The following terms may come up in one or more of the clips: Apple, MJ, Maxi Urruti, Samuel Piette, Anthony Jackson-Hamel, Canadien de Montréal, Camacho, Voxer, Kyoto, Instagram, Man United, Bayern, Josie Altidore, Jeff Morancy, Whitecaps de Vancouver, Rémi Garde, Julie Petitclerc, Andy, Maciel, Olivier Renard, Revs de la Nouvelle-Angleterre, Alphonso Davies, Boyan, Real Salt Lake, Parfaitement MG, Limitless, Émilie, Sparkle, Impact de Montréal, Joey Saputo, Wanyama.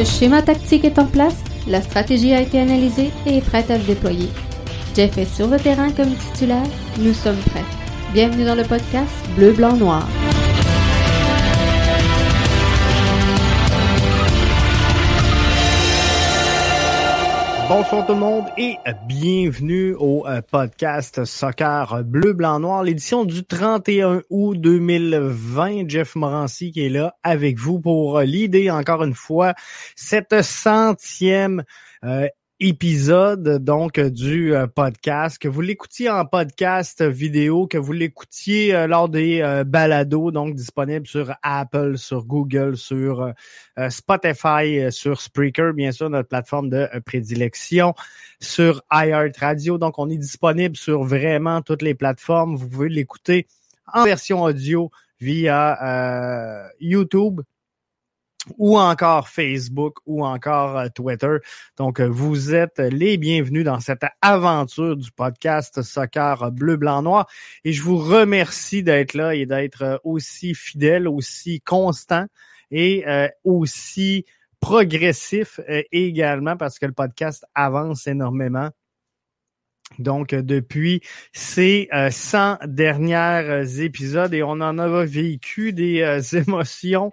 Le schéma tactique est en place, la stratégie a été analysée et est prête à se déployer. Jeff est sur le terrain comme titulaire, nous sommes prêts. Bienvenue dans le podcast Bleu, Blanc, Noir. Bonsoir tout le monde et bienvenue au podcast Soccer Bleu, Blanc, Noir, l'édition du 31 août 2020. Jeff Morancy qui est là avec vous pour l'idée, encore une fois, cette 100e épisode donc du podcast, que vous l'écoutiez en podcast vidéo, que vous l'écoutiez lors des balados donc disponibles sur Apple, sur Google, sur Spotify, sur Spreaker, bien sûr notre plateforme de prédilection, sur iHeart Radio. Donc on est disponible sur vraiment toutes les plateformes. Vous pouvez l'écouter en version audio via YouTube, ou encore Facebook, ou encore Twitter. Donc, vous êtes les bienvenus dans cette aventure du podcast Soccer Bleu, Blanc, Noir. Et je vous remercie d'être là et d'être aussi fidèle, aussi constant et aussi progressif également, parce que le podcast avance énormément. Donc, depuis ces 100 derniers épisodes, et on en a vécu des émotions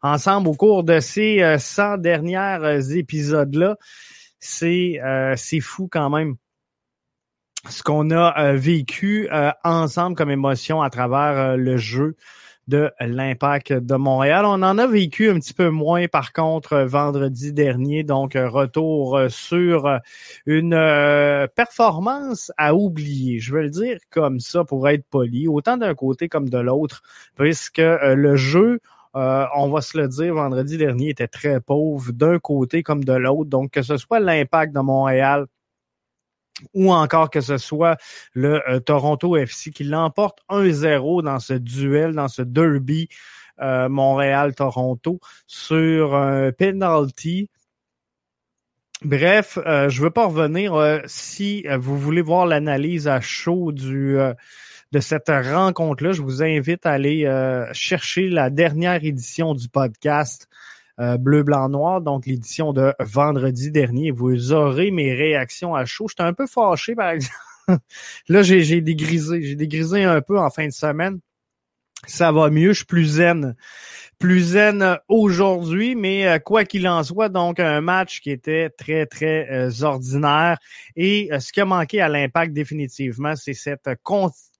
ensemble au cours de ces 100 derniers épisodes-là. C'est fou quand même ce qu'on a vécu ensemble comme émotion à travers le jeu de l'Impact de Montréal. On en a vécu un petit peu moins, par contre, vendredi dernier. Donc, retour sur une performance à oublier. Je veux le dire comme ça pour être poli, autant d'un côté comme de l'autre, puisque le jeu, on va se le dire, vendredi dernier était très pauvre d'un côté comme de l'autre. Donc, que ce soit l'Impact de Montréal ou encore que ce soit le Toronto FC qui l'emporte 1-0 dans ce duel, dans ce derby Montréal-Toronto sur un penalty. Bref, je ne veux pas revenir. Si vous voulez voir l'analyse à chaud de cette rencontre-là, je vous invite à aller chercher la dernière édition du podcast Bleu, Blanc, Noir, donc l'édition de vendredi dernier. Vous aurez mes réactions à chaud. J'étais un peu fâché, par exemple. Là, j'ai dégrisé un peu en fin de semaine. Ça va mieux, je suis plus zen aujourd'hui, mais quoi qu'il en soit, donc un match qui était très, très ordinaire. Et ce qui a manqué à l'Impact définitivement, c'est cette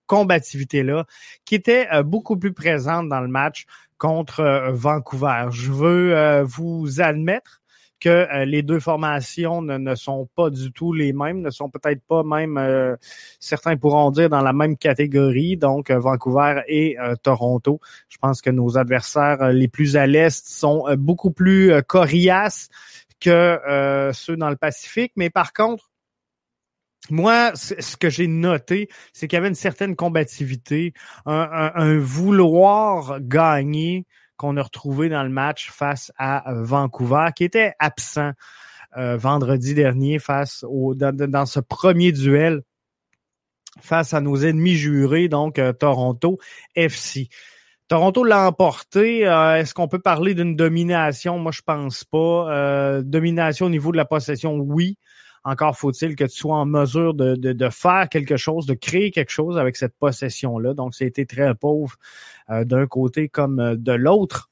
combativité-là qui était beaucoup plus présente dans le match contre Vancouver. Je veux vous admettre que les deux formations ne sont pas du tout les mêmes, ne sont peut-être pas même, certains pourront dire, dans la même catégorie, donc Vancouver et Toronto. Je pense que nos adversaires les plus à l'est sont beaucoup plus coriaces que ceux dans le Pacifique, mais par contre, moi, ce que j'ai noté, c'est qu'il y avait une certaine combativité, un vouloir gagner qu'on a retrouvé dans le match face à Vancouver, qui était absent vendredi dernier face dans ce premier duel face à nos ennemis jurés, donc Toronto FC. Toronto l'a emporté. Est-ce qu'on peut parler d'une domination? Moi, je pense pas. Domination au niveau de la possession, oui. Encore faut-il que tu sois en mesure de faire quelque chose, de créer quelque chose avec cette possession-là. Donc, ça a été très pauvre d'un côté comme de l'autre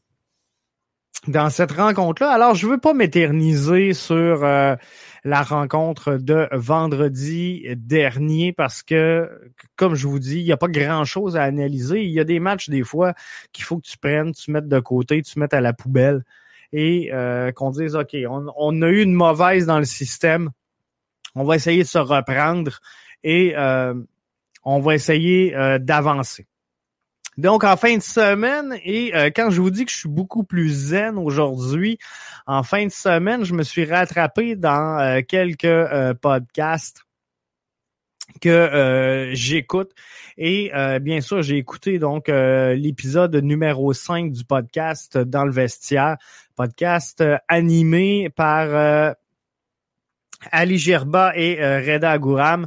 dans cette rencontre-là. Alors, je veux pas m'éterniser sur la rencontre de vendredi dernier parce que, comme je vous dis, il n'y a pas grand-chose à analyser. Il y a des matchs, des fois, qu'il faut que tu prennes, tu mettes de côté, tu mettes à la poubelle et qu'on dise, OK, on a eu une mauvaise dans le système. On va essayer de se reprendre et on va essayer d'avancer. Donc, en fin de semaine, et quand je vous dis que je suis beaucoup plus zen aujourd'hui, en fin de semaine, je me suis rattrapé dans quelques podcasts que j'écoute. Et bien sûr, j'ai écouté donc l'épisode numéro 5 du podcast Dans le vestiaire, podcast animé par Ali Gerba et Reda Agouram.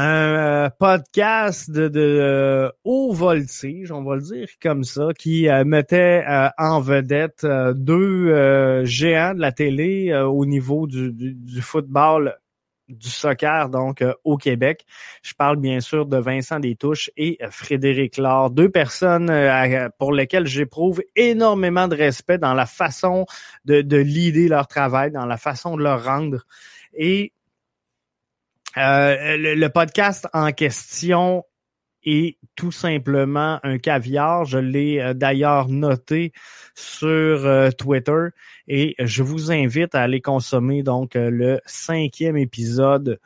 un podcast de haut voltige, on va le dire comme ça, qui mettait en vedette deux géants de la télé au niveau du football, du soccer, donc au Québec. Je parle bien sûr de Vincent Destouches et Frédéric Laure, deux personnes pour lesquelles j'éprouve énormément de respect dans la façon de leader leur travail, dans la façon de leur rendre. Et le podcast en question est tout simplement un caviar. Je l'ai d'ailleurs noté sur Twitter et je vous invite à aller consommer donc le 5e épisode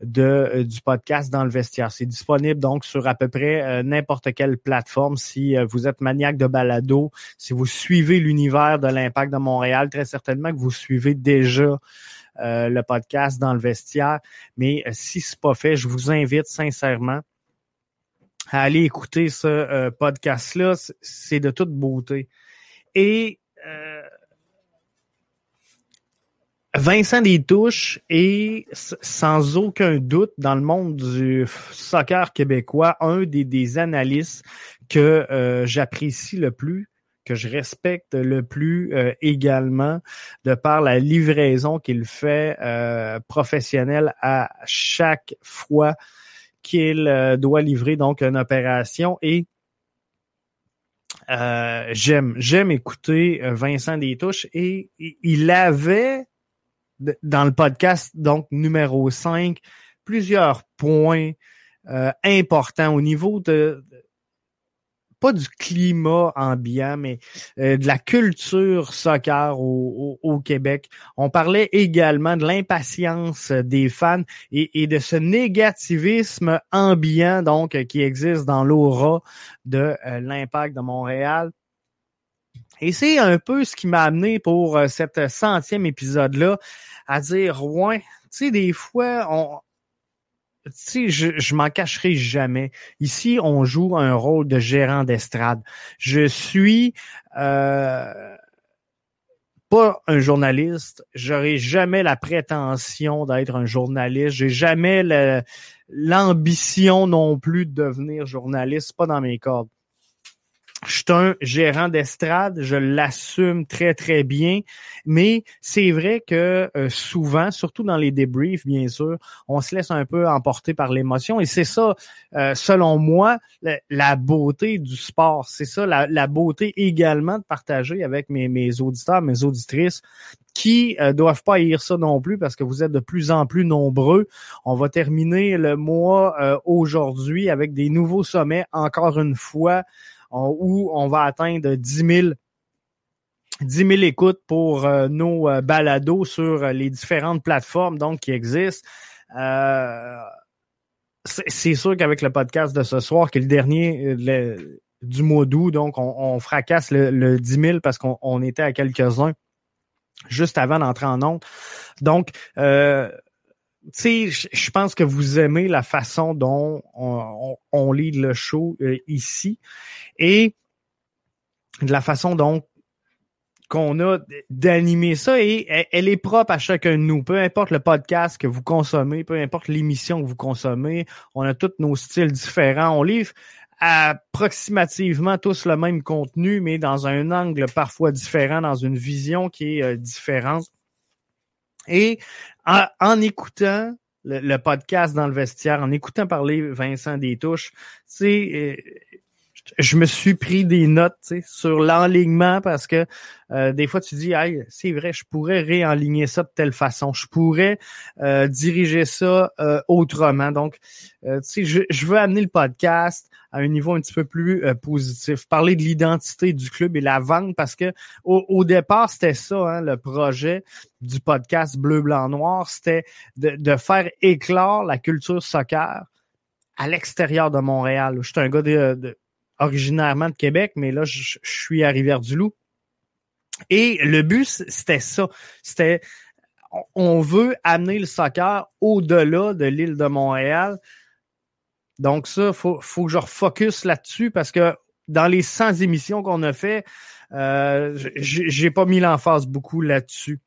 du podcast Dans le vestiaire. C'est disponible donc sur à peu près n'importe quelle plateforme. Si vous êtes maniaque de balado, si vous suivez l'univers de l'Impact de Montréal, très certainement que vous suivez déjà le podcast Dans le vestiaire. Mais si c'est pas fait, je vous invite sincèrement à aller écouter ce podcast-là. C'est de toute beauté. Et Vincent Destouches est sans aucun doute dans le monde du soccer québécois un des analystes que j'apprécie le plus, que je respecte le plus également, de par la livraison qu'il fait professionnelle à chaque fois qu'il doit livrer donc une opération. Et j'aime écouter Vincent Destouches et il avait dans le podcast, donc numéro 5, plusieurs points importants au niveau de pas du climat ambiant, mais de la culture soccer au Québec. On parlait également de l'impatience des fans et de ce négativisme ambiant donc qui existe dans l'aura de l'Impact de Montréal. Et c'est un peu ce qui m'a amené pour cet 100e épisode-là à dire « Ouais, tu sais, des fois, tu sais, je m'en cacherai jamais. Ici, on joue un rôle de gérant d'estrade. Je suis pas un journaliste. J'aurai jamais la prétention d'être un journaliste. J'ai jamais l'ambition non plus de devenir journaliste. C'est pas dans mes cordes. Je suis un gérant d'estrade, je l'assume très, très bien, mais c'est vrai que souvent, surtout dans les débriefs, bien sûr, on se laisse un peu emporter par l'émotion et c'est ça, selon moi, la beauté du sport. C'est ça, la beauté également de partager avec mes auditeurs, mes auditrices qui doivent pas haïr ça non plus parce que vous êtes de plus en plus nombreux. On va terminer le mois aujourd'hui avec des nouveaux sommets, encore une fois, où on va atteindre 10 000 écoutes pour nos balados sur les différentes plateformes donc qui existent. C'est sûr qu'avec le podcast de ce soir, qui est le dernier du mois d'août, donc on fracasse le 10 000 parce qu'on était à quelques-uns juste avant d'entrer en ondes. Donc, tu sais, je pense que vous aimez la façon dont on lead le show ici et de la façon dont qu'on a d'animer ça et elle est propre à chacun de nous. Peu importe le podcast que vous consommez, peu importe l'émission que vous consommez, on a tous nos styles différents. On livre approximativement tous le même contenu, mais dans un angle parfois différent, dans une vision qui est différente. Et en écoutant le podcast Dans le vestiaire, en écoutant parler Vincent Destouches, tu sais, je me suis pris des notes, tu sais, sur l'enlignement parce que des fois tu dis, hey, c'est vrai, je pourrais réenligner ça de telle façon, je pourrais diriger ça autrement. Donc, tu sais, je veux amener le podcast à un niveau un petit peu plus positif, parler de l'identité du club et la vente parce que au départ, c'était ça, hein, le projet du podcast Bleu, Blanc, Noir, c'était de faire éclore la culture soccer à l'extérieur de Montréal. Je suis un gars originairement de Québec, mais là, je suis à Rivière-du-Loup. Et le but, c'était ça. C'était, on veut amener le soccer au-delà de l'île de Montréal. Donc ça, faut que je refocus là-dessus parce que dans les 100 émissions qu'on a fait, j'ai pas mis l'emphase beaucoup là-dessus.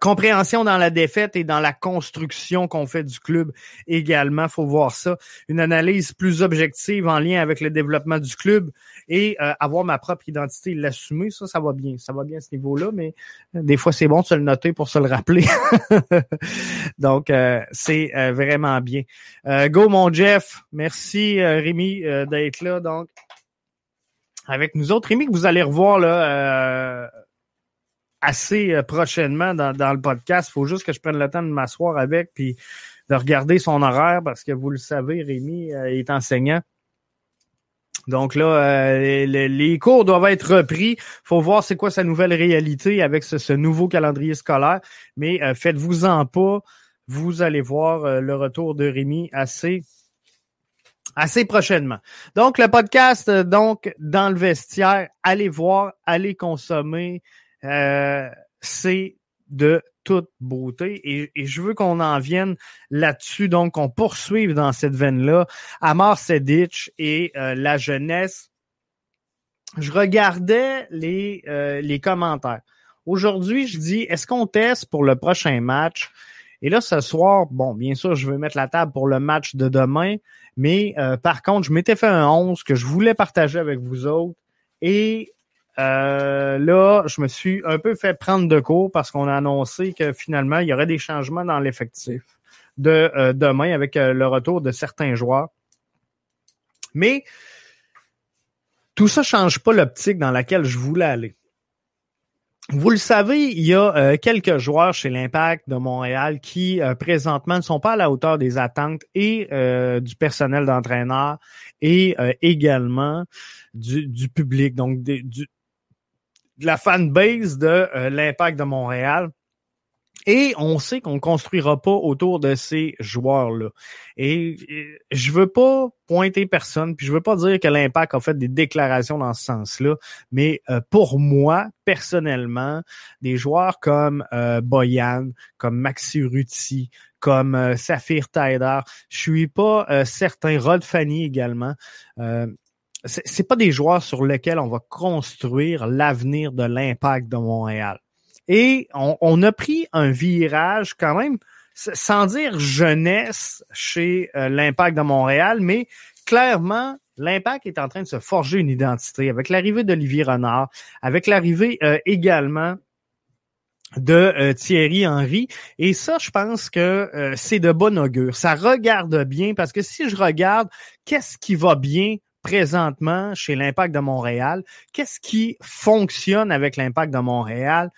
Compréhension dans la défaite et dans la construction qu'on fait du club également, faut voir ça. Une analyse plus objective en lien avec le développement du club et avoir ma propre identité, l'assumer, ça va bien à ce niveau-là, mais des fois c'est bon de se le noter pour se le rappeler. Donc c'est vraiment bien. Go mon Jeff, merci Rémi d'être là donc avec nous autres. Rémi que vous allez revoir là assez prochainement dans le podcast. Il faut juste que je prenne le temps de m'asseoir avec puis de regarder son horaire parce que vous le savez, Rémi est enseignant. Donc là, les cours doivent être repris. Faut voir c'est quoi sa nouvelle réalité avec ce nouveau calendrier scolaire. Mais faites-vous-en pas. Vous allez voir le retour de Rémi assez prochainement. Donc, le podcast, dans le vestiaire, allez voir, allez consommer. C'est de toute beauté et je veux qu'on en vienne là-dessus, donc qu'on poursuive dans cette veine-là. Amar Sedjic et la jeunesse. Je regardais les commentaires. Aujourd'hui, je dis, est-ce qu'on teste pour le prochain match? Et là, ce soir, bon, bien sûr, je vais mettre la table pour le match de demain, mais par contre, je m'étais fait un 11 que je voulais partager avec vous autres et là, je me suis un peu fait prendre de court parce qu'on a annoncé que finalement, il y aurait des changements dans l'effectif de demain avec le retour de certains joueurs. Mais tout ça ne change pas l'optique dans laquelle je voulais aller. Vous le savez, il y a quelques joueurs chez l'Impact de Montréal qui présentement ne sont pas à la hauteur des attentes et du personnel d'entraîneur et également du public, donc de la fanbase de l'Impact de Montréal. Et on sait qu'on ne construira pas autour de ces joueurs-là. Et je veux pas pointer personne, puis je veux pas dire que l'Impact a fait des déclarations dans ce sens-là, mais pour moi, personnellement, des joueurs comme Boyan, comme Maxi Urruti, comme Saphir Taider, je suis pas certain, Rod Fanny également, c'est pas des joueurs sur lesquels on va construire l'avenir de l'Impact de Montréal. Et on a pris un virage quand même, sans dire jeunesse chez l'Impact de Montréal, mais clairement, l'Impact est en train de se forger une identité avec l'arrivée d'Olivier Renard, avec l'arrivée également de Thierry Henry. Et ça, je pense que c'est de bon augure. Ça regarde bien parce que si je regarde qu'est-ce qui va bien présentement chez l'Impact de Montréal, qu'est-ce qui fonctionne avec l'Impact de Montréal,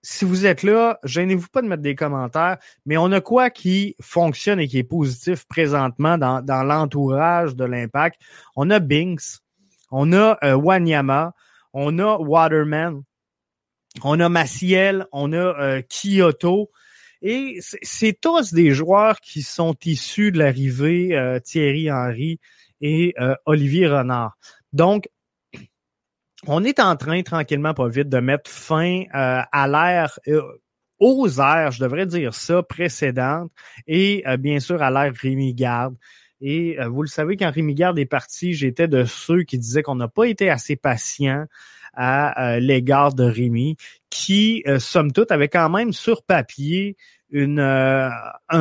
si vous êtes là, gênez-vous pas de mettre des commentaires, mais on a quoi qui fonctionne et qui est positif présentement dans l'entourage de l'Impact. On a Binks, on a Wanyama, on a Waterman, on a Maciel, on a Kyoto. Et c'est tous des joueurs qui sont issus de l'arrivée Thierry Henry et Olivier Renard. Donc, on est en train, tranquillement, pas vite, de mettre fin à l'ère, aux ères, je devrais dire ça, précédentes, et bien sûr à l'ère Rémi Garde. Et vous le savez, quand Rémi Garde est parti, j'étais de ceux qui disaient qu'on n'a pas été assez patient à l'égard de Rémi, qui, somme toute, avait quand même sur papier un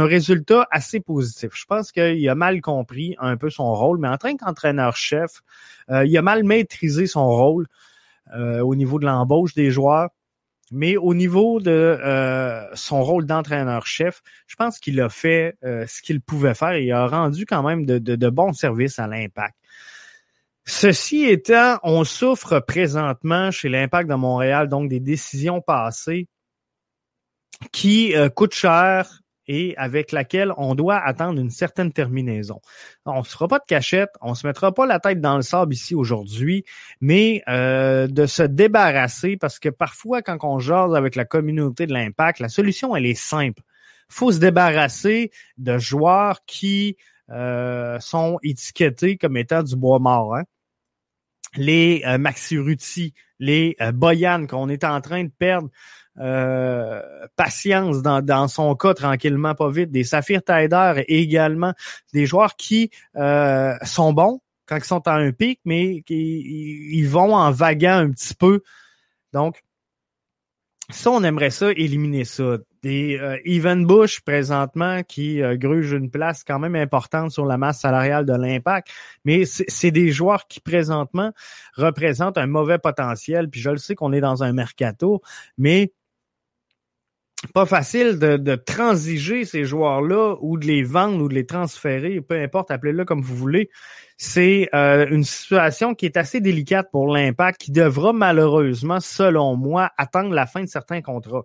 résultat assez positif. Je pense qu'il a mal compris un peu son rôle, mais en tant qu'entraîneur-chef, il a mal maîtrisé son rôle au niveau de l'embauche des joueurs, mais au niveau de son rôle d'entraîneur-chef, je pense qu'il a fait ce qu'il pouvait faire et il a rendu quand même de bons services à l'Impact. Ceci étant, on souffre présentement chez l'Impact de Montréal, donc des décisions passées qui coûte cher et avec laquelle on doit attendre une certaine terminaison. On ne se fera pas de cachette, on ne se mettra pas la tête dans le sable ici aujourd'hui, mais de se débarrasser parce que parfois, quand on jase avec la communauté de l'Impact, la solution, elle est simple. Il faut se débarrasser de joueurs qui sont étiquetés comme étant du bois mort, hein? Les Maxi Urruti, les Boyan qu'on est en train de perdre patience dans son cas tranquillement pas vite, des Saphir Taider également, des joueurs qui sont bons quand ils sont à un pic mais qui ils vont en vaguant un petit peu. Donc Ça, on aimerait ça, éliminer ça. Et Evan Bush, présentement, qui gruge une place quand même importante sur la masse salariale de l'Impact, mais c'est des joueurs qui, présentement, représentent un mauvais potentiel. Puis je le sais qu'on est dans un mercato, mais pas facile de transiger ces joueurs-là ou de les vendre ou de les transférer, peu importe, appelez-le comme vous voulez. C'est une situation qui est assez délicate pour l'Impact, qui devra malheureusement, selon moi, attendre la fin de certains contrats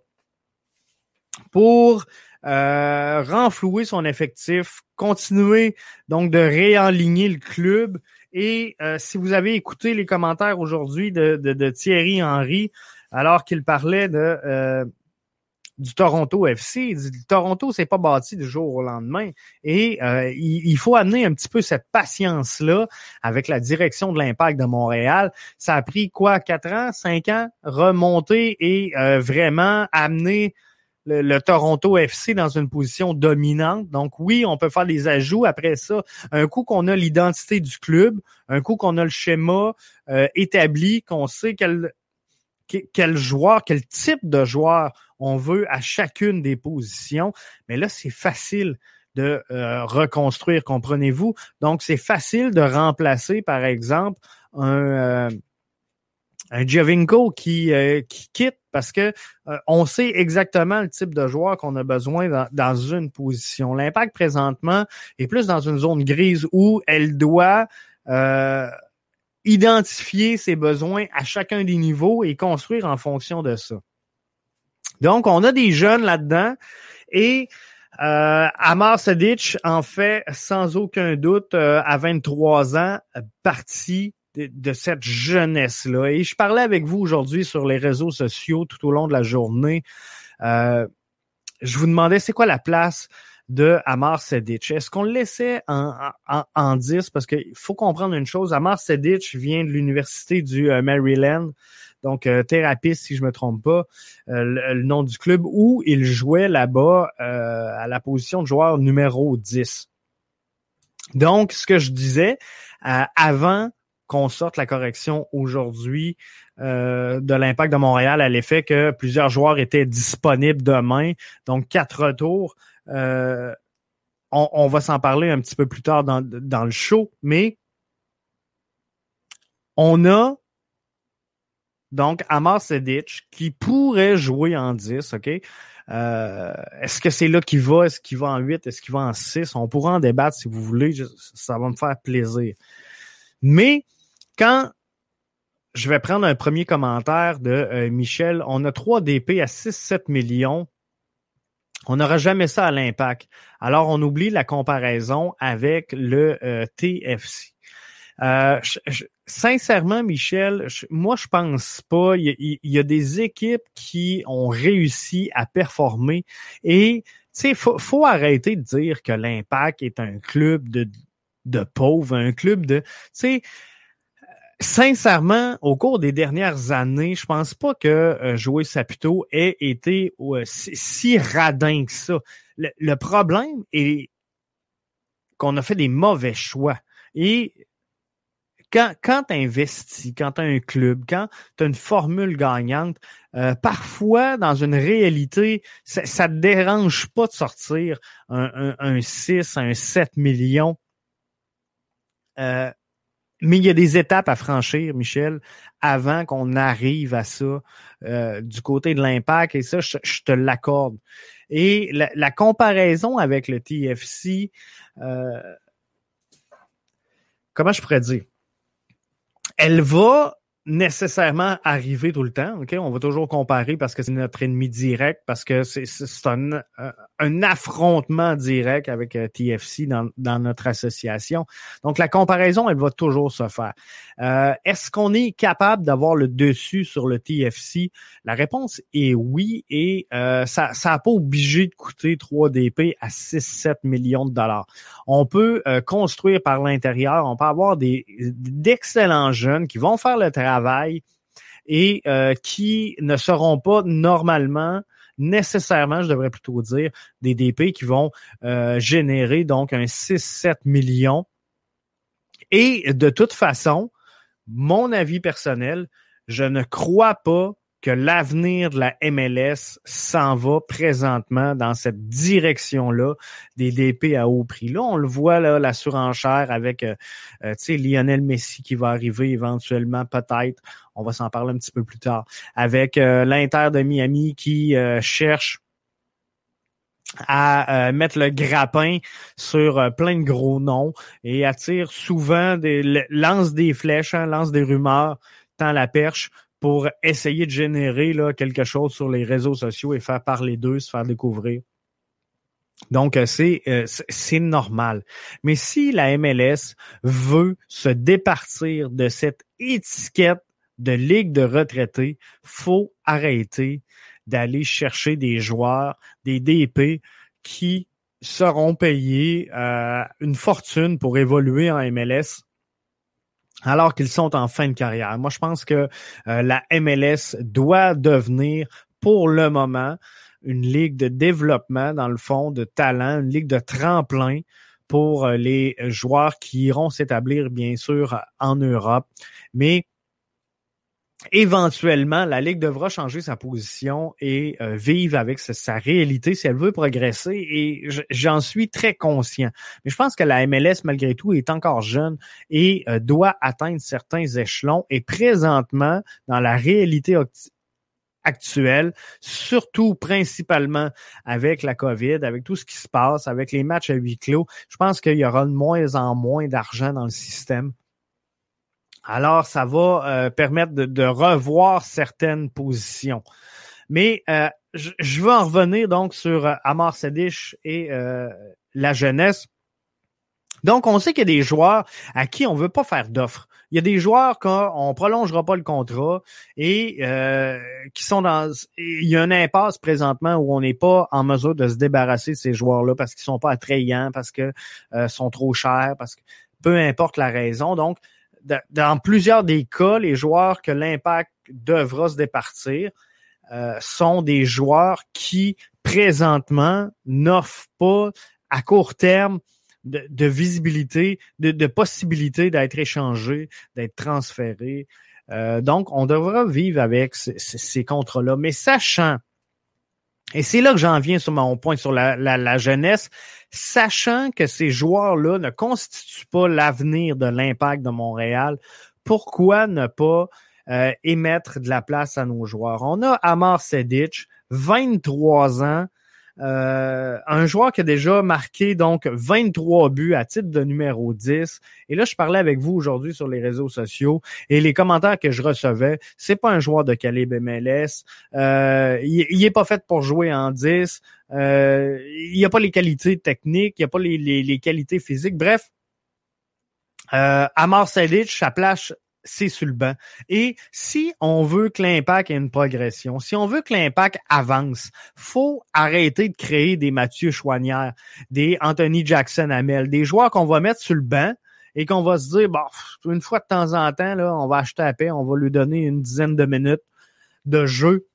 pour renflouer son effectif, continuer donc de réaligner le club. Et si vous avez écouté les commentaires aujourd'hui de Thierry Henry, alors qu'il parlait du Toronto FC. Toronto, c'est pas bâti du jour au lendemain. Et il faut amener un petit peu cette patience-là avec la direction de l'Impact de Montréal. Ça a pris quoi? 4 ans, 5 ans? Remonter et vraiment amener le Toronto FC dans une position dominante. Donc oui, on peut faire des ajouts après ça. Un coup qu'on a l'identité du club, un coup qu'on a le schéma établi, qu'on sait quel joueur, quel type de joueur on veut à chacune des positions. Mais là, c'est facile de reconstruire, comprenez-vous? Donc, c'est facile de remplacer, par exemple, un Giovinco qui quitte parce que on sait exactement le type de joueur qu'on a besoin dans une position. L'Impact, présentement, est plus dans une zone grise où elle doit identifier ses besoins à chacun des niveaux et construire en fonction de ça. Donc, on a des jeunes là-dedans et Amar Sedjic en fait, sans aucun doute, à 23 ans, partie de cette jeunesse-là. Et je parlais avec vous aujourd'hui sur les réseaux sociaux tout au long de la journée. Je vous demandais, c'est quoi la place de Amar Sedjic? Est-ce qu'on le laissait en 10? Parce qu'il faut comprendre une chose, Amar Sedjic vient de l'université du Maryland, donc thérapeute, si je me trompe pas, le nom du club, où il jouait là-bas à la position de joueur numéro 10. Donc, ce que je disais, avant qu'on sorte la correction aujourd'hui de l'Impact de Montréal à l'effet que plusieurs joueurs étaient disponibles demain, donc 4 retours. On va s'en parler un petit peu plus tard dans le show, mais on a donc Amar Sedjic qui pourrait jouer en 10, OK? Est-ce que c'est là qu'il va? Est-ce qu'il va en 8? Est-ce qu'il va en 6? On pourra en débattre si vous voulez, ça va me faire plaisir. Mais quand je vais prendre un premier commentaire de Michel, on a 3 DP à 6-7 millions. On n'aura jamais ça à l'Impact. Alors, on oublie la comparaison avec le TFC. Sincèrement, Michel, moi, je pense pas. Il y a des équipes qui ont réussi à performer. Et, tu sais, faut arrêter de dire que l'Impact est un club de pauvres, un club de... Tu sais, sincèrement, au cours des dernières années, je pense pas que Joey Saputo ait été si radin que ça. Le problème est qu'on a fait des mauvais choix. Et quand tu investis, quand tu as un club, quand tu as une formule gagnante, parfois, dans une réalité, ça te dérange pas de sortir un 6, un 7 millions. Mais il y a des étapes à franchir, Michel, avant qu'on arrive à ça du côté de l'Impact, et ça, je te l'accorde. Et la comparaison avec le TFC, comment je pourrais dire? Elle va nécessairement arriver tout le temps, OK? On va toujours comparer parce que c'est notre ennemi direct, parce que c'est un affrontement direct avec TFC dans notre association. Donc, la comparaison, elle va toujours se faire. Est-ce qu'on est capable d'avoir le dessus sur le TFC? La réponse est oui, et ça n'a pas obligé de coûter 3 DP à 6-7 millions de dollars. On peut construire par l'intérieur, on peut avoir d'excellents jeunes qui vont faire le travail et qui ne seront pas nécessairement, je devrais plutôt dire, des DP qui vont générer donc un 6-7 millions. Et de toute façon, mon avis personnel, je ne crois pas que l'avenir de la MLS s'en va présentement dans cette direction-là des DP à haut prix. Là, on le voit, là, la surenchère avec Lionel Messi qui va arriver éventuellement, peut-être, on va s'en parler un petit peu plus tard, avec l'Inter de Miami qui cherche à mettre le grappin sur plein de gros noms et attire souvent, lance des flèches, lance des rumeurs, tend la perche, pour essayer de générer là, quelque chose sur les réseaux sociaux et faire parler d'eux, se faire découvrir. Donc, c'est normal. Mais si la MLS veut se départir de cette étiquette de ligue de retraités, faut arrêter d'aller chercher des joueurs, des DP qui seront payés une fortune pour évoluer en MLS alors qu'ils sont en fin de carrière. Moi, je pense que la MLS doit devenir, pour le moment, une ligue de développement, dans le fond, de talent, une ligue de tremplin pour les joueurs qui iront s'établir, bien sûr, en Europe. Mais éventuellement, la ligue devra changer sa position et vivre avec sa réalité si elle veut progresser, et j'en suis très conscient. Mais je pense que la MLS, malgré tout, est encore jeune et doit atteindre certains échelons, et présentement, dans la réalité actuelle, surtout principalement avec la COVID, avec tout ce qui se passe, avec les matchs à huis clos, je pense qu'il y aura de moins en moins d'argent dans le système. Alors, ça va permettre de revoir certaines positions. Mais je veux en revenir donc sur Amar Sedjic et la jeunesse. Donc, on sait qu'il y a des joueurs à qui on veut pas faire d'offres. Il y a des joueurs qu'on prolongera pas le contrat et qui sont dans... Il y a une impasse présentement où on n'est pas en mesure de se débarrasser de ces joueurs-là parce qu'ils sont pas attrayants, parce que sont trop chers, parce que peu importe la raison. Donc, dans plusieurs des cas, les joueurs que l'Impact devra se départir sont des joueurs qui, présentement, n'offrent pas à court terme de visibilité, de possibilité d'être échangés, d'être transférés. Donc, on devra vivre avec ces contrats-là. Mais sachant, et c'est là que j'en viens sur mon point sur la jeunesse, sachant que ces joueurs-là ne constituent pas l'avenir de l'Impact de Montréal, pourquoi ne pas émettre de la place à nos joueurs? On a Amar Sedjic, 23 ans, un joueur qui a déjà marqué donc 23 buts à titre de numéro 10. Et là, je parlais avec vous aujourd'hui sur les réseaux sociaux et les commentaires que je recevais, c'est pas un joueur de calibre MLS. Il est pas fait pour jouer en 10. Il a pas les qualités techniques, il a pas les qualités physiques. Bref, Amar Sedjic, sa place, c'est sur le banc. Et si on veut que l'Impact ait une progression, si on veut que l'Impact avance, faut arrêter de créer des Mathieu Choinière, des Anthony Jackson-Hamel, des joueurs qu'on va mettre sur le banc et qu'on va se dire, bon, une fois de temps en temps, là, on va acheter à paix, on va lui donner une dizaine de minutes de jeu.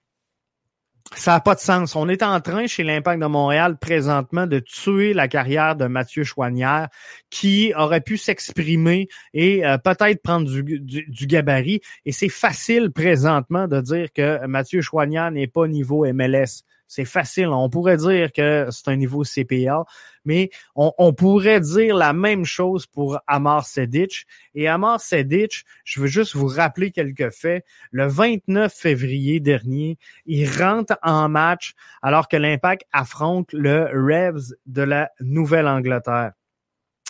Ça n'a pas de sens. On est en train, chez l'Impact de Montréal, présentement, de tuer la carrière de Mathieu Choinière, qui aurait pu s'exprimer et peut-être prendre du gabarit. Et c'est facile, présentement, de dire que Mathieu Choinière n'est pas niveau MLS. C'est facile. On pourrait dire que c'est un niveau CPA, mais on pourrait dire la même chose pour Amar Sedjic. Et Amar Sedjic, je veux juste vous rappeler quelques faits. Le 29 février dernier, il rentre en match alors que l'Impact affronte le Revs de la Nouvelle-Angleterre.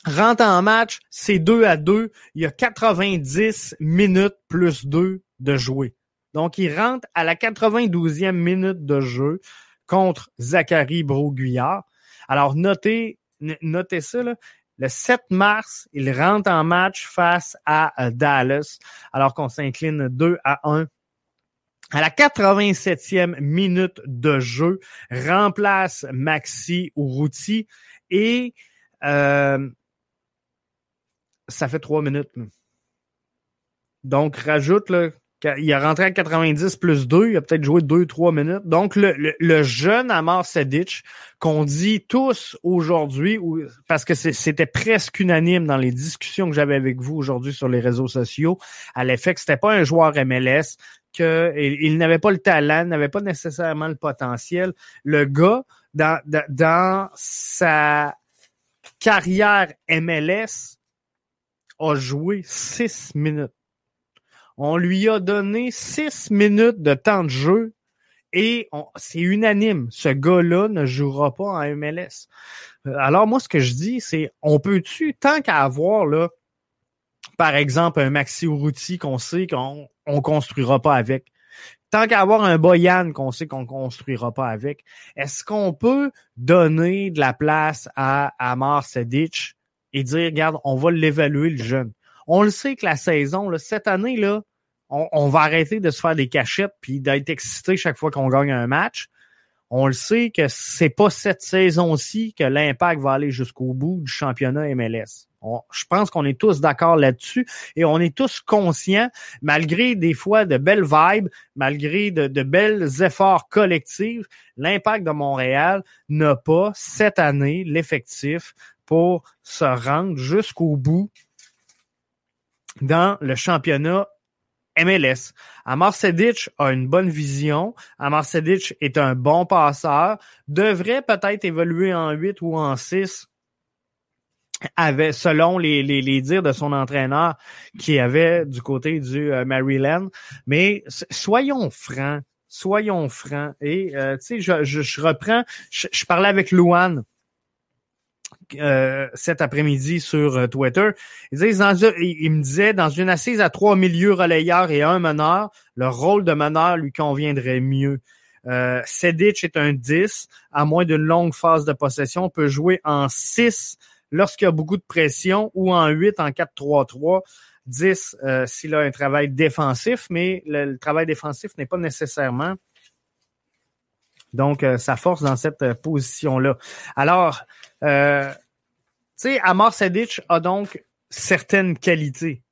Rentre en match, c'est 2-2. Il y a 90 minutes plus 2 de jouer. Donc, il rentre à la 92e minute de jeu contre Zachary Broguillard. Alors, notez ça, là. Le 7 mars, il rentre en match face à Dallas, alors qu'on s'incline 2-1. À la 87e minute de jeu, remplace Maxi Urruti et ça fait 3 minutes. Là. Donc, rajoute... Là, il a rentré à 90 plus 2, il a peut-être joué 2-3 minutes. Donc, le jeune Amar Sedjic, qu'on dit tous aujourd'hui, parce que c'était presque unanime dans les discussions que j'avais avec vous aujourd'hui sur les réseaux sociaux, à l'effet que c'était pas un joueur MLS, qu'il n'avait pas le talent, n'avait pas nécessairement le potentiel. Le gars, dans sa carrière MLS, a joué 6 minutes. On lui a donné 6 minutes de temps de jeu et c'est unanime. Ce gars-là ne jouera pas en MLS. Alors, moi, ce que je dis, c'est on peut-tu, tant qu'à avoir, là, par exemple, un Maxi Urruti qu'on sait qu'on ne construira pas avec, tant qu'à avoir un Boyan qu'on sait qu'on ne construira pas avec, est-ce qu'on peut donner de la place à Amar Sedjic et dire, regarde, on va l'évaluer, le jeune. On le sait que la saison, là, cette année, là, on va arrêter de se faire des cachettes puis d'être excité chaque fois qu'on gagne un match. On le sait que c'est pas cette saison-ci que l'Impact va aller jusqu'au bout du championnat MLS. Je pense qu'on est tous d'accord là-dessus et on est tous conscients, malgré des fois de belles vibes, malgré de belles efforts collectifs, l'Impact de Montréal n'a pas cette année l'effectif pour se rendre jusqu'au bout dans le championnat MLS. Amar Sedjic a une bonne vision. Amar Sedjic est un bon passeur. Devrait peut-être évoluer en 8 ou en 6 avec, selon les dires de son entraîneur qui avait du côté du Maryland. Mais soyons francs. Et tu sais, je reprends. Je parlais avec Louane cet après-midi sur Twitter. Il me disait, dans une assise à 3 milieux relayeurs et 1 meneur, le rôle de meneur lui conviendrait mieux. Sedjic est un 10, à moins d'une longue phase de possession, peut jouer en 6 lorsqu'il y a beaucoup de pression ou en 8 en 4-3-3. 10 s'il a un travail défensif, mais le travail défensif n'est pas nécessairement donc sa force dans cette position-là. Alors, tu sais, Amar Sedjic a donc certaines qualités.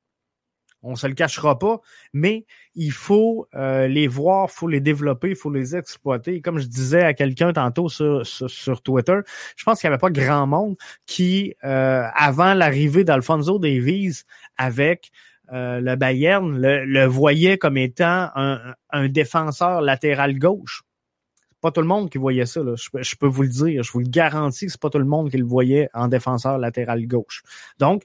On se le cachera pas, mais il faut les voir, il faut les développer, il faut les exploiter. Et comme je disais à quelqu'un tantôt sur Twitter, je pense qu'il n'y avait pas grand monde qui, avant l'arrivée d'Alphonso Davies avec le Bayern, le voyait comme étant un défenseur latéral gauche. Pas tout le monde qui voyait ça, là. Je peux vous le dire, je vous le garantis que c'est pas tout le monde qui le voyait en défenseur latéral gauche. Donc,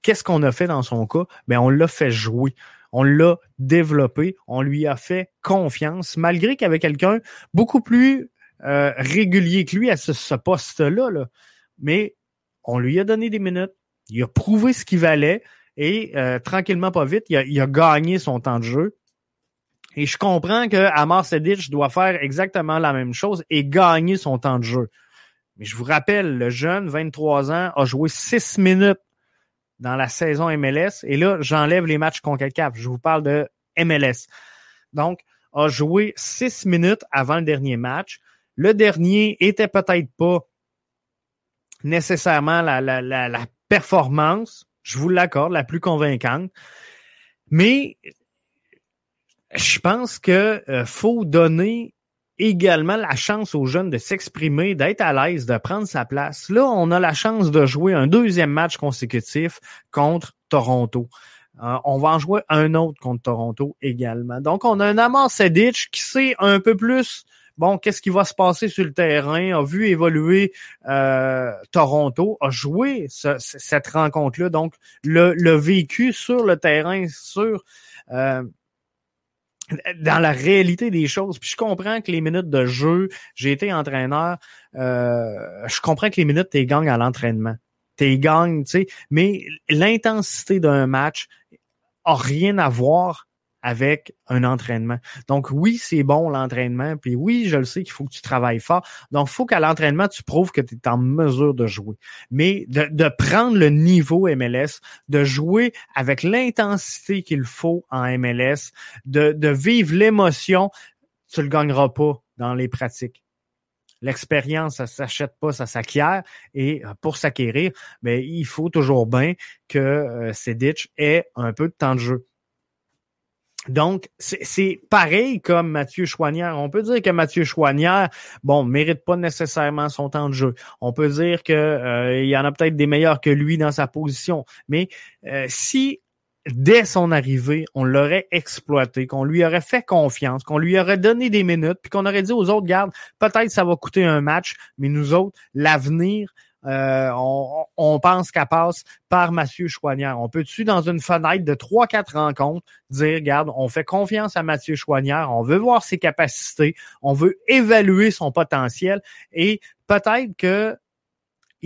qu'est-ce qu'on a fait dans son cas? Ben, on l'a fait jouer, on l'a développé, on lui a fait confiance, malgré qu'il y avait quelqu'un beaucoup plus régulier que lui à ce poste-là, là. Mais on lui a donné des minutes, il a prouvé ce qu'il valait et tranquillement, pas vite, il a gagné son temps de jeu. Et je comprends que Amar Sedjic doit faire exactement la même chose et gagner son temps de jeu. Mais je vous rappelle, le jeune, 23 ans, a joué 6 minutes dans la saison MLS. Et là, j'enlève les matchs CONCACAF. Je vous parle de MLS. Donc, a joué 6 minutes avant le dernier match. Le dernier était peut-être pas nécessairement la performance, je vous l'accorde, la plus convaincante. Mais je pense que faut donner également la chance aux jeunes de s'exprimer, d'être à l'aise, de prendre sa place. Là, on a la chance de jouer un deuxième match consécutif contre Toronto. On va en jouer un autre contre Toronto également. Donc, on a un Amar Sedjic qui sait un peu plus, bon, qu'est-ce qui va se passer sur le terrain, a vu évoluer Toronto, a joué cette rencontre-là, donc le vécu sur le terrain, dans la réalité des choses. Puis je comprends que les minutes de jeu, j'ai été entraîneur, je comprends que les minutes, t'es gagnes à l'entraînement. T'es gagnes, tu sais, mais l'intensité d'un match a rien à voir avec un entraînement. Donc oui, c'est bon l'entraînement, puis oui, je le sais qu'il faut que tu travailles fort. Donc il faut qu'à l'entraînement, tu prouves que tu es en mesure de jouer. Mais de prendre le niveau MLS, de jouer avec l'intensité qu'il faut en MLS, de vivre l'émotion, tu le gagneras pas dans les pratiques. L'expérience, ça s'achète pas, ça s'acquiert. Et pour s'acquérir, ben il faut toujours bien que Sedjic ait un peu de temps de jeu. Donc, c'est pareil comme Mathieu Choinière. On peut dire que Mathieu Choinière, bon, mérite pas nécessairement son temps de jeu. On peut dire que il y en a peut-être des meilleurs que lui dans sa position. Mais si dès son arrivée, on l'aurait exploité, qu'on lui aurait fait confiance, qu'on lui aurait donné des minutes, puis qu'on aurait dit aux autres, garde, peut-être ça va coûter un match, mais nous autres, l'avenir, on pense qu'elle passe par Mathieu Choinière. On peut-tu, dans une fenêtre de 3-4 rencontres, dire, regarde, on fait confiance à Mathieu Choinière, on veut voir ses capacités, on veut évaluer son potentiel, et peut-être que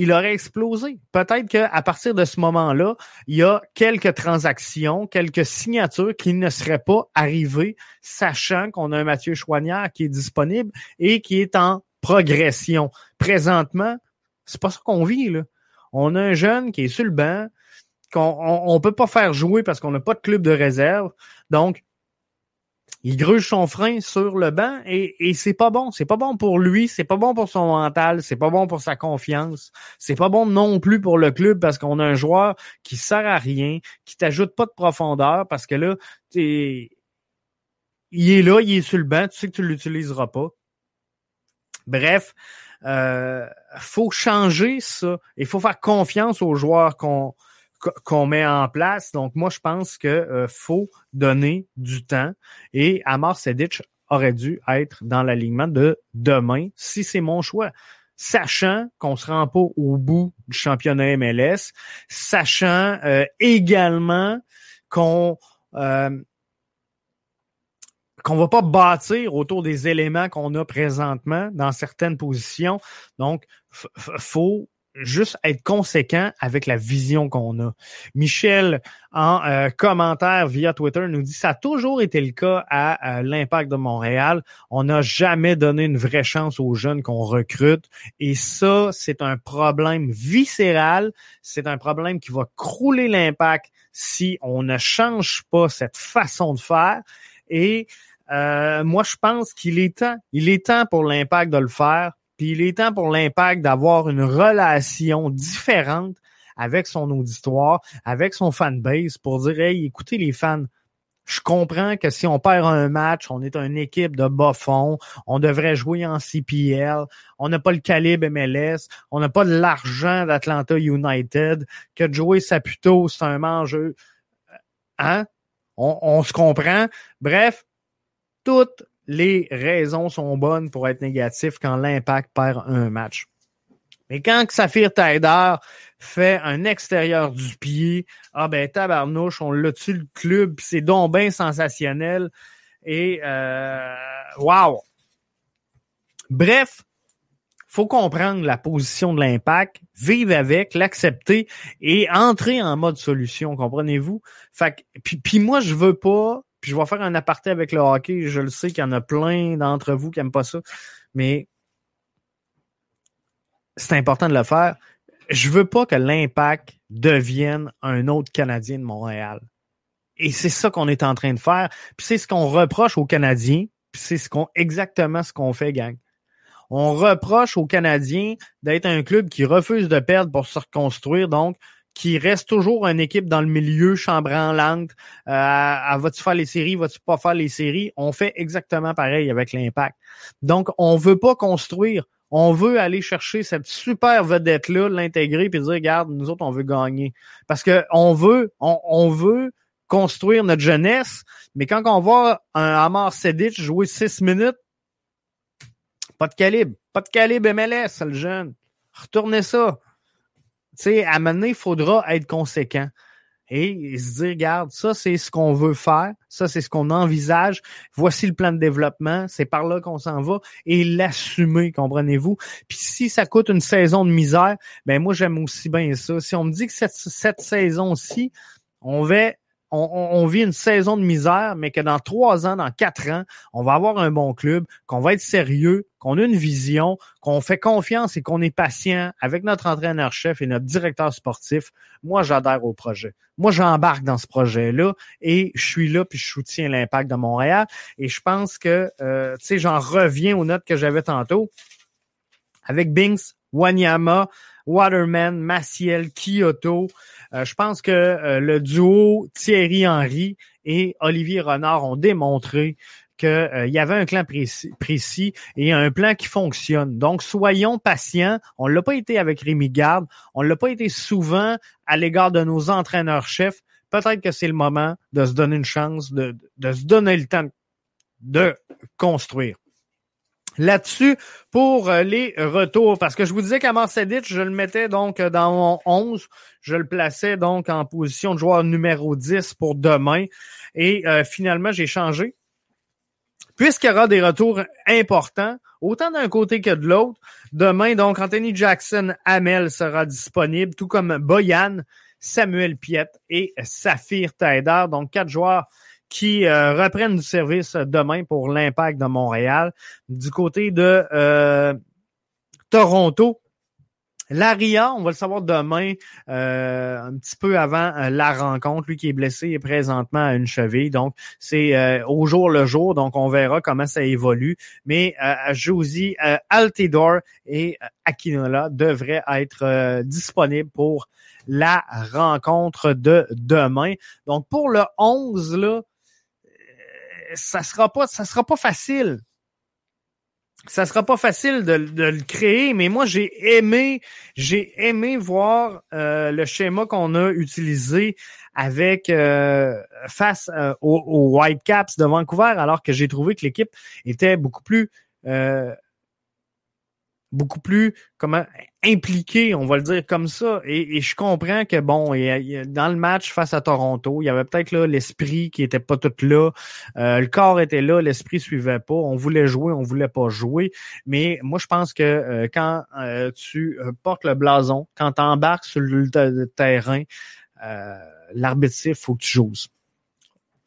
il aurait explosé. Peut-être qu'à partir de ce moment-là, il y a quelques transactions, quelques signatures qui ne seraient pas arrivées, sachant qu'on a un Mathieu Choinière qui est disponible et qui est en progression. Présentement, c'est pas ça qu'on vit, là. On a un jeune qui est sur le banc, qu'on peut pas faire jouer parce qu'on n'a pas de club de réserve. Donc, il gruge son frein sur le banc et c'est pas bon. C'est pas bon pour lui, c'est pas bon pour son mental, c'est pas bon pour sa confiance. C'est pas bon non plus pour le club parce qu'on a un joueur qui sert à rien, qui t'ajoute pas de profondeur parce que là, il est là, il est sur le banc, tu sais que tu l'utiliseras pas. Bref, faut changer ça. Il faut faire confiance aux joueurs qu'on met en place. Donc, moi, je pense que faut donner du temps. Et Amar Sedjic aurait dû être dans l'alignement de demain, si c'est mon choix. Sachant qu'on se rend pas au bout du championnat MLS, sachant également qu'on va pas bâtir autour des éléments qu'on a présentement dans certaines positions. Donc, faut juste être conséquent avec la vision qu'on a. Michel, en commentaire via Twitter, nous dit « Ça a toujours été le cas à l'Impact de Montréal. On n'a jamais donné une vraie chance aux jeunes qu'on recrute. Et ça, c'est un problème viscéral. C'est un problème qui va crouler l'Impact si on ne change pas cette façon de faire. » Et moi, je pense qu'il est temps. Il est temps pour l'Impact de le faire. Puis il est temps pour l'Impact d'avoir une relation différente avec son auditoire, avec son fanbase, pour dire « Hey, écoutez les fans, je comprends que si on perd un match, on est une équipe de bas fond, on devrait jouer en CPL, on n'a pas le calibre MLS, on n'a pas de l'argent d'Atlanta United, que de jouer Saputo, c'est un mangeux. » Hein? On se comprend. Bref, toutes les raisons sont bonnes pour être négatif quand l'Impact perd un match. Mais quand Saphir Taider fait un extérieur du pied, ah ben tabarnouche, on l'a tué le club, pis c'est donc bien sensationnel. Et wow! Bref, faut comprendre la position de l'Impact, vivre avec, l'accepter et entrer en mode solution, comprenez-vous? Fait que, puis moi, je veux pas, puis je vais faire un aparté avec le hockey, je le sais qu'il y en a plein d'entre vous qui n'aiment pas ça, mais c'est important de le faire. Je veux pas que l'Impact devienne un autre Canadien de Montréal. Et c'est ça qu'on est en train de faire, puis c'est ce qu'on reproche aux Canadiens, puis c'est exactement ce qu'on fait, gang. On reproche aux Canadiens d'être un club qui refuse de perdre pour se reconstruire, donc qui reste toujours une équipe dans le milieu, chambranlante, vas-tu faire les séries, vas-tu pas faire les séries? On fait exactement pareil avec l'Impact. Donc, on veut pas construire, on veut aller chercher cette super vedette-là, l'intégrer, puis dire, regarde, nous autres, on veut gagner. Parce que on veut construire notre jeunesse, mais quand on voit un Amar Sedjic jouer 6 minutes, pas de calibre MLS, le jeune. Retournez ça. Tu sais, à un moment donné, il faudra être conséquent. Et se dire, regarde, ça, c'est ce qu'on veut faire. Ça, c'est ce qu'on envisage. Voici le plan de développement. C'est par là qu'on s'en va. Et l'assumer, comprenez-vous? Puis si ça coûte une saison de misère, ben moi, j'aime aussi bien ça. Si on me dit que cette saison-ci, on vit une saison de misère, mais que dans 3 ans, dans 4 ans, on va avoir un bon club, qu'on va être sérieux, qu'on a une vision, qu'on fait confiance et qu'on est patient avec notre entraîneur-chef et notre directeur sportif. Moi, j'adhère au projet. Moi, j'embarque dans ce projet-là et je suis là puis je soutiens l'Impact de Montréal. Et je pense que, tu sais, j'en reviens aux notes que j'avais tantôt. Avec Binks, Wanyama, Waterman, Maciel, Kyoto. Je pense que le duo Thierry Henry et Olivier Renard ont démontré qu'il y avait un plan précis et un plan qui fonctionne. Donc, soyons patients. On ne l'a pas été avec Rémi Garde. On ne l'a pas été souvent à l'égard de nos entraîneurs-chefs. peut-être que c'est le moment de se donner une chance, de se donner le temps de construire. Là-dessus, pour les retours, parce que je vous disais qu'Amar Sedjic, je le mettais donc dans mon 11, je le plaçais donc en position de joueur numéro 10 pour demain, et finalement, j'ai changé. Puisqu'il y aura des retours importants, autant d'un côté que de l'autre, demain, donc, Anthony Jackson-Hamel sera disponible, tout comme Boyan, Samuel Piette et Saphir Taider, donc 4 joueurs qui reprennent du service demain pour l'Impact de Montréal. Du côté de Toronto, Laria, on va le savoir demain, un petit peu avant la rencontre. Lui qui est blessé est présentement à une cheville. Donc, c'est au jour le jour. Donc, on verra comment ça évolue. Mais Josie Altidore et Akinola devraient être disponibles pour la rencontre de demain. Donc, pour le 11, là, ça sera pas facile. Ça sera pas facile de le créer, mais moi, j'ai aimé voir le schéma qu'on a utilisé avec face aux Whitecaps de Vancouver, alors que j'ai trouvé que l'équipe était beaucoup plus impliqué, on va le dire comme ça, et je comprends que bon, dans le match face à Toronto, il y avait peut-être là l'esprit qui était pas tout là, le corps était là, l'esprit suivait pas, on voulait jouer, on voulait pas jouer, mais moi je pense que quand tu portes le blason, quand tu embarques sur le terrain, l'arbitre siffle, faut que tu joues.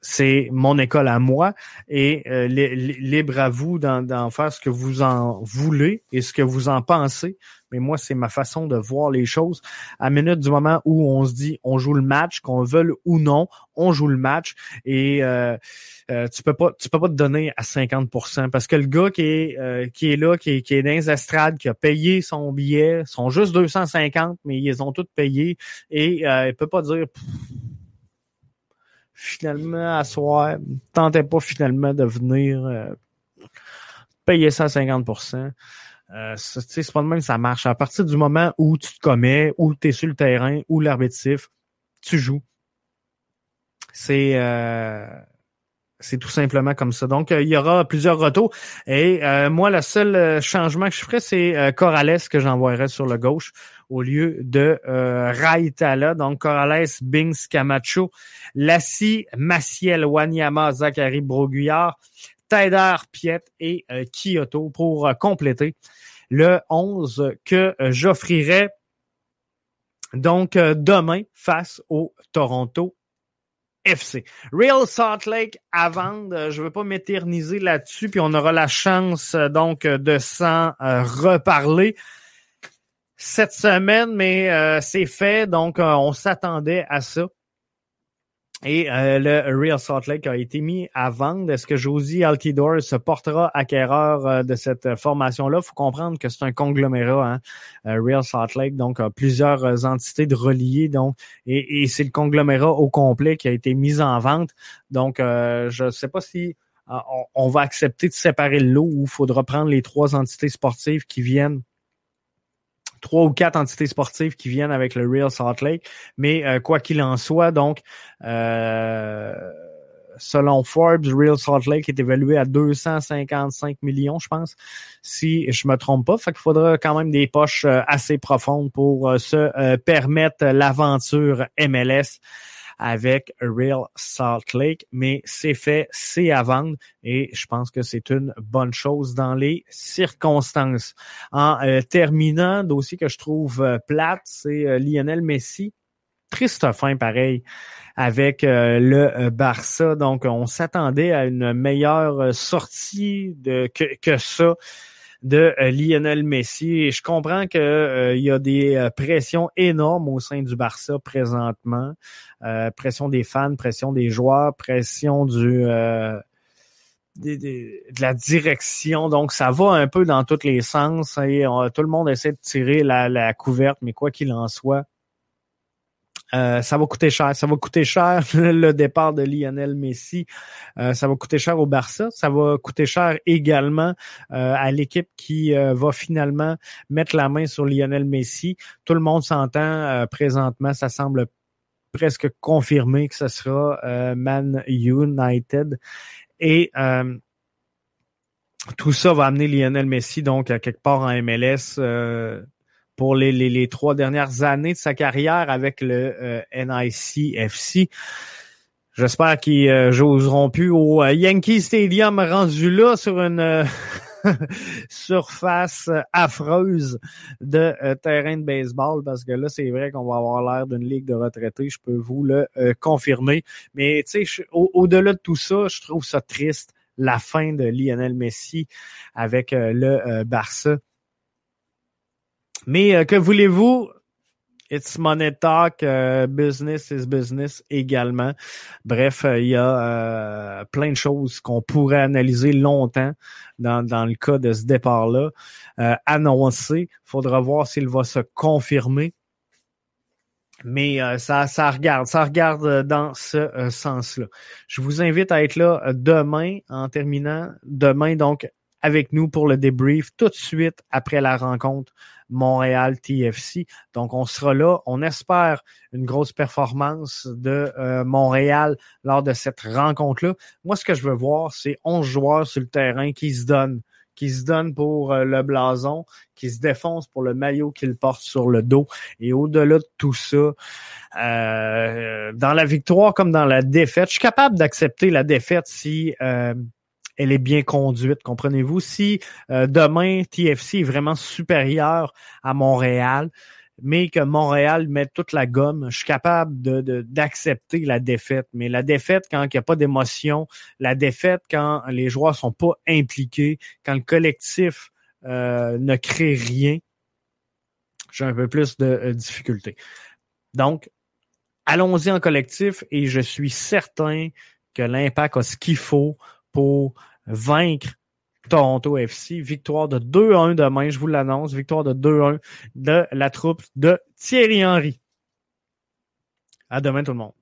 C'est mon école à moi et libre à vous d'en faire ce que vous en voulez et ce que vous en pensez. Mais moi, c'est ma façon de voir les choses. À minute du moment où on se dit on joue le match, qu'on veuille ou non, on joue le match et tu peux pas te donner à 50% parce que le gars qui est là, qui est dans les estrades, qui a payé son billet, sont juste 250, mais ils ont tous payé et il peut pas dire... Finalement, à soir, tentait pas finalement de venir payer 150%. C'est pas de même ça marche. À partir du moment où tu te commets, où tu es sur le terrain, où l'arbitre siffle, tu joues. C'est tout simplement comme ça. Donc, il y aura plusieurs retours. Et moi, le seul changement que je ferais, c'est Corales que j'envoierais sur le gauche au lieu de Raitala. Donc, Corales, Bings, Camacho, Lassie, Maciel, Wanyama, Zachary, Broguillard, Taider, Piet et Kyoto pour compléter le 11 que j'offrirai donc demain face au Toronto FC. Real Salt Lake à vendre, je ne veux pas m'éterniser là-dessus, puis on aura la chance donc de s'en reparler cette semaine, mais c'est fait, donc on s'attendait à ça. Et le Real Salt Lake a été mis à vendre. Est-ce que Josie Altidore se portera acquéreur de cette formation-là? Il faut comprendre que c'est un conglomérat, hein? Real Salt Lake, donc plusieurs entités de reliées, donc, et c'est le conglomérat au complet qui a été mis en vente. Donc, je ne sais pas si on va accepter de séparer le lot ou il faudra prendre les 3 entités sportives qui viennent avec le Real Salt Lake, mais quoi qu'il en soit, donc selon Forbes, Real Salt Lake est évalué à 255 millions, je pense, si je me trompe pas. Fait qu'il faudra quand même des poches assez profondes pour se permettre l'aventure MLS avec Real Salt Lake, mais c'est fait, c'est à vendre et je pense que c'est une bonne chose dans les circonstances. En terminant, dossier que je trouve plate, c'est Lionel Messi. Triste fin, pareil, avec le Barça. Donc, on s'attendait à une meilleure sortie que ça de Lionel Messi. Et je comprends que il y a des pressions énormes au sein du Barça présentement. Pression des fans, pression des joueurs, pression de la direction. Donc, ça va un peu dans tous les sens. Et tout le monde essaie de tirer la couverte, mais quoi qu'il en soit, ça va coûter cher. Ça va coûter cher le départ de Lionel Messi. Ça va coûter cher au Barça. Ça va coûter cher également à l'équipe qui va finalement mettre la main sur Lionel Messi. Tout le monde s'entend présentement. Ça semble presque confirmé que ce sera Man United. Et tout ça va amener Lionel Messi donc à quelque part en MLS pour les 3 dernières années de sa carrière avec le NICFC. J'espère qu'ils j'oseront plus au Yankee Stadium rendu là sur une surface affreuse de terrain de baseball, parce que là, c'est vrai qu'on va avoir l'air d'une ligue de retraités, je peux vous le confirmer. Mais tu sais, au-delà de tout ça, je trouve ça triste, la fin de Lionel Messi avec le Barça. Mais que voulez-vous? It's money talk, business is business également. Bref, il y a plein de choses qu'on pourrait analyser longtemps dans le cas de ce départ-là. Annoncé, faudra voir s'il va se confirmer. Mais ça regarde dans ce sens-là. Je vous invite à être là demain en terminant. Demain, donc, avec nous pour le débrief tout de suite après la rencontre Montréal-TFC. Donc, on sera là. On espère une grosse performance de Montréal lors de cette rencontre-là. Moi, ce que je veux voir, c'est 11 joueurs sur le terrain qui se donnent pour le blason, qui se défoncent pour le maillot qu'ils portent sur le dos. Et au-delà de tout ça, dans la victoire comme dans la défaite, je suis capable d'accepter la défaite si... elle est bien conduite, comprenez-vous? Si demain, TFC est vraiment supérieur à Montréal, mais que Montréal met toute la gomme, je suis capable d'accepter la défaite. Mais la défaite, quand il n'y a pas d'émotion, la défaite, quand les joueurs ne sont pas impliqués, quand le collectif ne crée rien, j'ai un peu plus de difficultés. Donc, allons-y en collectif et je suis certain que l'Impact a ce qu'il faut pour vaincre Toronto FC. Victoire de 2-1 demain, je vous l'annonce. Victoire de 2-1 de la troupe de Thierry Henry. À demain tout le monde.